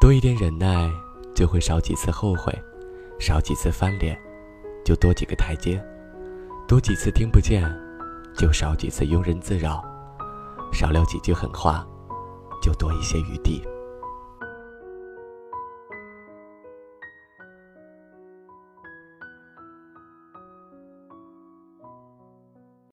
多一点忍耐，就会少几次后悔，少几次翻脸，就多几个台阶；多几次听不见，就少几次庸人自扰；少聊几句狠话，就多一些余地。